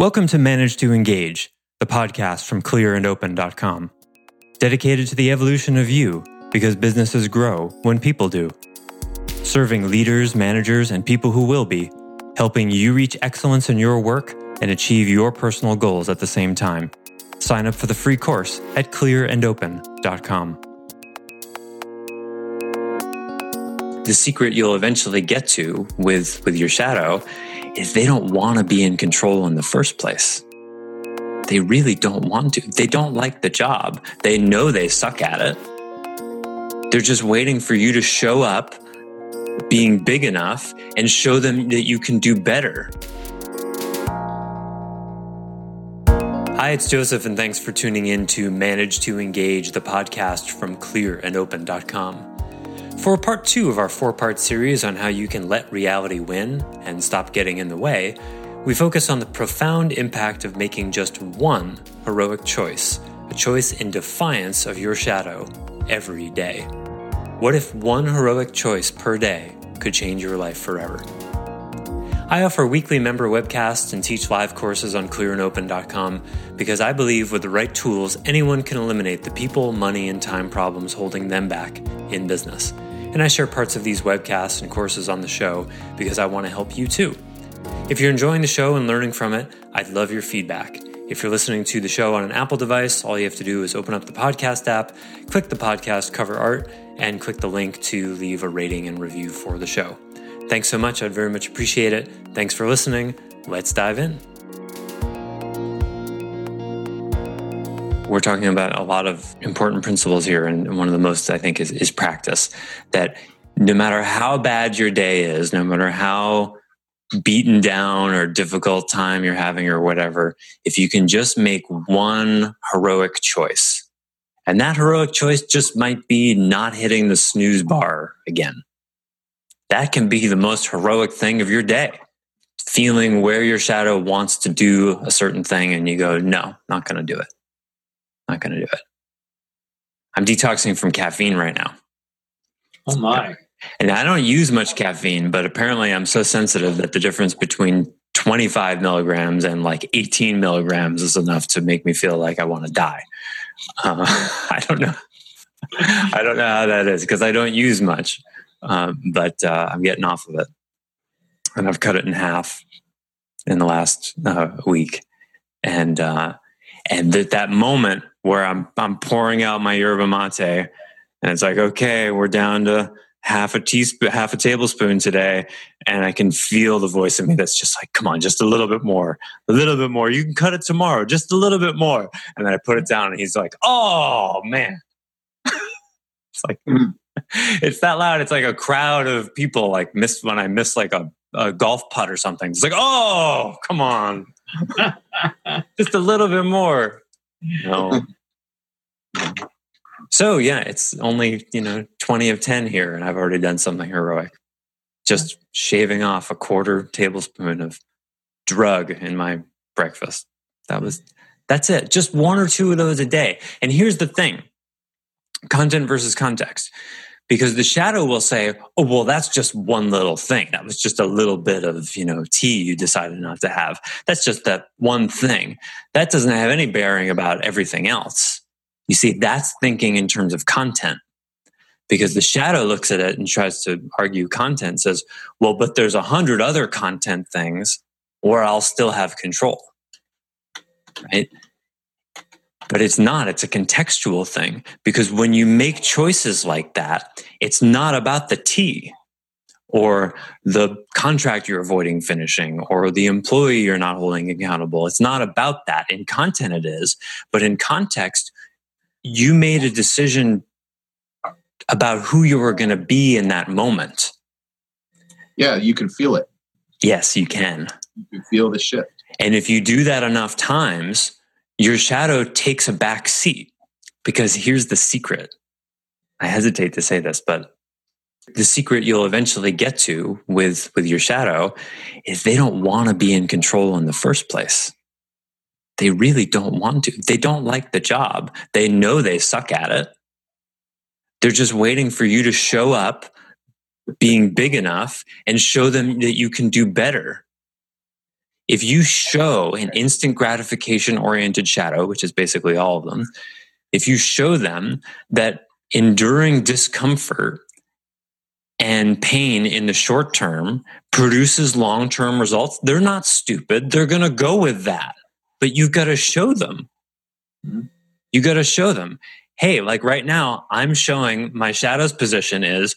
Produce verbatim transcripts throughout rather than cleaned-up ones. Welcome to Manage to Engage, the podcast from clear and open dot com, dedicated to the evolution of you, because businesses grow when people do. Serving leaders, managers, and people who will be, helping you reach excellence in your work and achieve your personal goals at the same time. Sign up for the free course at clear and open dot com. The secret you'll eventually get to with, with your shadow is they don't want to be in control in the first place. They really don't want to. They don't like the job. They know they suck at it. They're just waiting for you to show up being big enough and show them that you can do better. Hi, it's Joseph, and thanks for tuning in to Manage to Engage, the podcast from clear and open dot com. For part two of our four-part series on how you can let reality win and stop getting in the way, we focus on the profound impact of making just one heroic choice, a choice in defiance of your shadow, every day. What if one heroic choice per day could change your life forever? I offer weekly member webcasts and teach live courses on clear and open dot com because I believe with the right tools, anyone can eliminate the people, money, and time problems holding them back in business. And I share parts of these webcasts and courses on the show because I want to help you too. If you're enjoying the show and learning from it, I'd love your feedback. If you're listening to the show on an Apple device, all you have to do is open up the podcast app, click the podcast cover art, and click the link to leave a rating and review for the show. Thanks so much. I'd very much appreciate it. Thanks for listening. Let's dive in. We're talking about a lot of important principles here, and one of the most, I think, is, is practice. That no matter how bad your day is, no matter how beaten down or difficult time you're having or whatever, if you can just make one heroic choice, and that heroic choice just might be not hitting the snooze bar again. That can be the most heroic thing of your day. Feeling where your shadow wants to do a certain thing and you go, no, not going to do it. Not going to do it. I'm detoxing from caffeine right now. Oh my. And I don't use much caffeine, but apparently I'm so sensitive that the difference between twenty-five milligrams and like eighteen milligrams is enough to make me feel like I want to die. Uh, I don't know. I don't know how that is because I don't use much. Um, but uh, I'm getting off of it, and I've cut it in half in the last uh, week. And uh, and th- that moment where I'm I'm pouring out my yerba mate, and it's like, okay, we're down to half a teaspoon, half a tablespoon today, and I can feel the voice in me that's just like, come on, just a little bit more, a little bit more. You can cut it tomorrow, just a little bit more. And then I put it down, and he's like, oh man, it's like. Mm. It's that loud. It's like a crowd of people like miss when I miss like a, a golf putt or something. It's like, oh, come on. Just a little bit more. No. So yeah, it's only, you know, twenty of ten here and I've already done something heroic. Just shaving off a quarter tablespoon of drug in my breakfast. That was, that's it. Just one or two of those a day. And here's the thing. Content versus context. Because the shadow will say, oh, well, that's just one little thing. That was just a little bit of, you know, tea you decided not to have. That's just that one thing. That doesn't have any bearing about everything else. You see, that's thinking in terms of content. Because the shadow looks at it and tries to argue content, says, well, but there's a hundred other content things where I'll still have control. Right? But it's not, it's a contextual thing. Because when you make choices like that, it's not about the tea or the contract you're avoiding finishing or the employee you're not holding accountable. It's not about that. In content it is, but in context, you made a decision about who you were going to be in that moment. Yeah, you can feel it. Yes, you can. You can feel the shift. And if you do that enough times, your shadow takes a back seat, because here's the secret. I hesitate to say this, but the secret you'll eventually get to with, with your shadow is they don't want to be in control in the first place. They really don't want to. They don't like the job. They know they suck at it. They're just waiting for you to show up being big enough and show them that you can do better. If you show an instant gratification oriented shadow, which is basically all of them, if you show them that enduring discomfort and pain in the short term produces long-term results, they're not stupid. They're going to go with that. But you've got to show them. You got to show them. Hey, like right now, I'm showing my shadow's position is,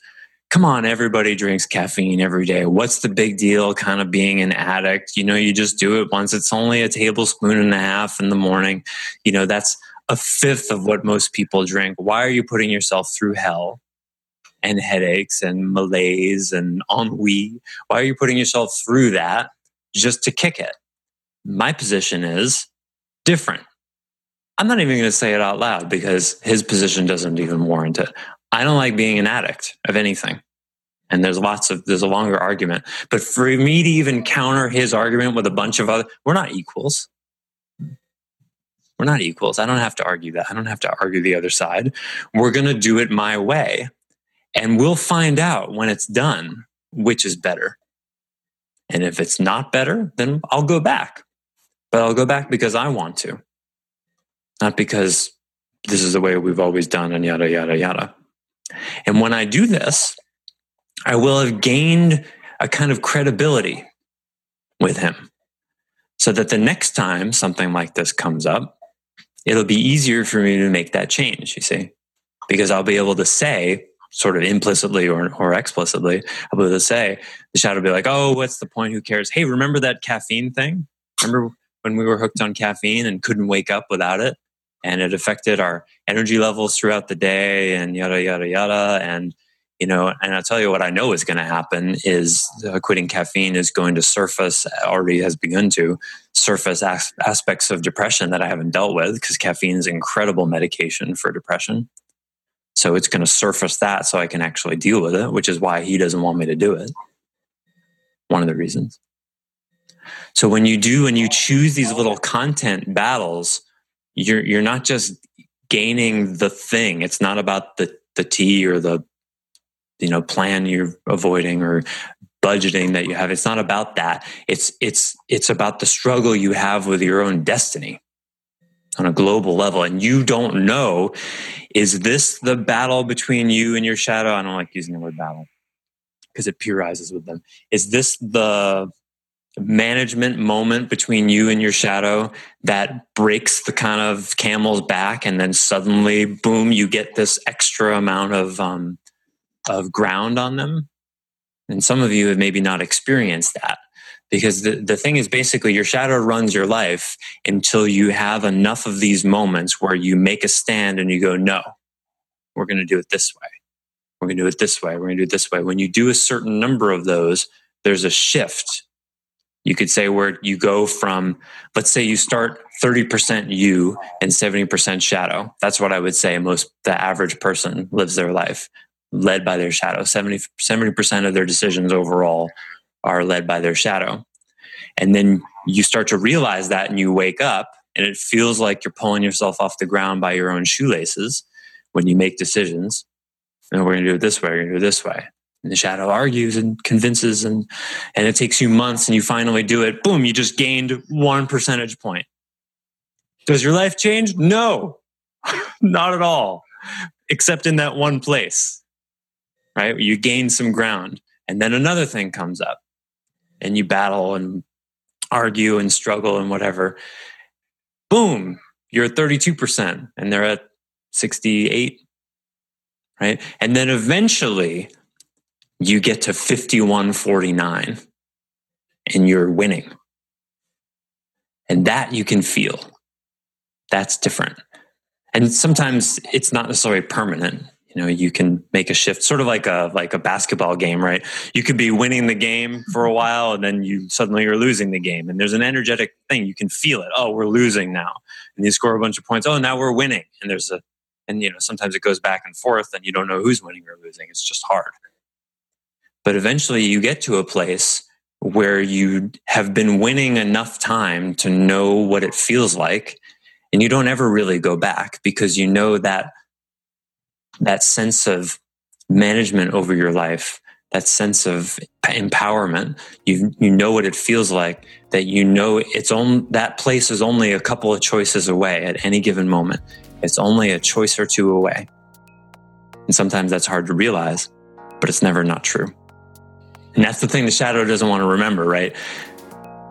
come on, everybody drinks caffeine every day. What's the big deal kind of being an addict? You know, you just do it once. It's only a tablespoon and a half in the morning. You know, that's a fifth of what most people drink. Why are you putting yourself through hell and headaches and malaise and ennui? Why are you putting yourself through that just to kick it? My position is different. I'm not even going to say it out loud because his position doesn't even warrant it. I don't like being an addict of anything. And there's lots of, there's a longer argument. But for me to even counter his argument with a bunch of other, we're not equals. We're not equals. I don't have to argue that. I don't have to argue the other side. We're going to do it my way. And we'll find out when it's done, which is better. And if it's not better, then I'll go back. But I'll go back because I want to. Not because this is the way we've always done and yada, yada, yada. And when I do this, I will have gained a kind of credibility with him. So that the next time something like this comes up, it'll be easier for me to make that change, you see. Because I'll be able to say, sort of implicitly or, or explicitly, I'll be able to say, the shadow will be like, oh, what's the point? Who cares? Hey, remember that caffeine thing? Remember when we were hooked on caffeine and couldn't wake up without it? And it affected our energy levels throughout the day and yada, yada, yada. And, you know, and I'll tell you what I know is going to happen is uh, quitting caffeine is going to surface, already has begun to surface as- aspects of depression that I haven't dealt with, because caffeine is an incredible medication for depression. So it's going to surface that so I can actually deal with it, which is why he doesn't want me to do it. One of the reasons. So when you do and you choose these little content battles, You're you're not just gaining the thing. It's not about the, the tea or the you know plan you're avoiding or budgeting that you have. It's not about that. It's it's it's about the struggle you have with your own destiny on a global level. And you don't know, is this the battle between you and your shadow? I don't like using the word battle because it purizes with them. Is this the management moment between you and your shadow that breaks the kind of camel's back, and then suddenly, boom, you get this extra amount of um, of ground on them? And some of you have maybe not experienced that, because the, the thing is basically your shadow runs your life until you have enough of these moments where you make a stand and you go, no, we're going to do it this way. We're going to do it this way. We're going to do it this way. When you do a certain number of those, there's a shift. You could say where you go from, let's say you start thirty percent you and seventy percent shadow. That's what I would say most, the average person lives their life, led by their shadow. seventy percent of their decisions overall are led by their shadow. And then you start to realize that and you wake up and it feels like you're pulling yourself off the ground by your own shoelaces when you make decisions. And we're going to do it this way, we're going to do it this way. And the shadow argues and convinces, and, and it takes you months and you finally do it. Boom, you just gained one percentage point. Does your life change? No, not at all. Except in that one place, right? You gain some ground and then another thing comes up and you battle and argue and struggle and whatever. Boom, you're at thirty-two percent and they're at sixty-eight, right? And then eventually you get to fifty-one forty-nine and you're winning. And that you can feel. That's different. And sometimes it's not necessarily permanent. You know, you can make a shift, sort of like a like a basketball game, right? You could be winning the game for a while and then you suddenly you're losing the game. And there's an energetic thing. You can feel it. Oh, we're losing now. And you score a bunch of points. Oh, now we're winning. And there's a and you know, sometimes it goes back and forth and you don't know who's winning or losing. It's just hard. But eventually you get to a place where you have been winning enough time to know what it feels like, and you don't ever really go back because you know that that sense of management over your life, that sense of empowerment. You you know what it feels like, that you know it's on, that place is only a couple of choices away at any given moment. It's only a choice or two away. And sometimes that's hard to realize, but it's never not true. And that's the thing the shadow doesn't want to remember, right?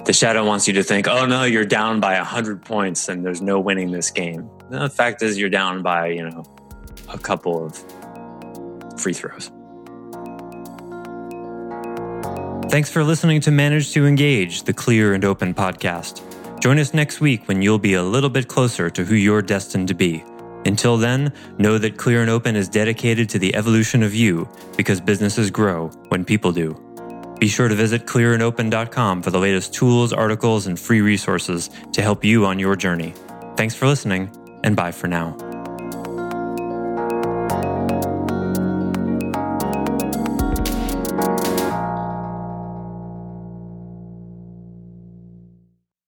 The shadow wants you to think, oh no, you're down by one hundred points and there's no winning this game. No, the fact is you're down by, you know, a couple of free throws. Thanks for listening to Manage to Engage, the Clear and Open podcast. Join us next week when you'll be a little bit closer to who you're destined to be. Until then, know that Clear and Open is dedicated to the evolution of you, because businesses grow when people do. Be sure to visit clear and open dot com for the latest tools, articles, and free resources to help you on your journey. Thanks for listening, and bye for now.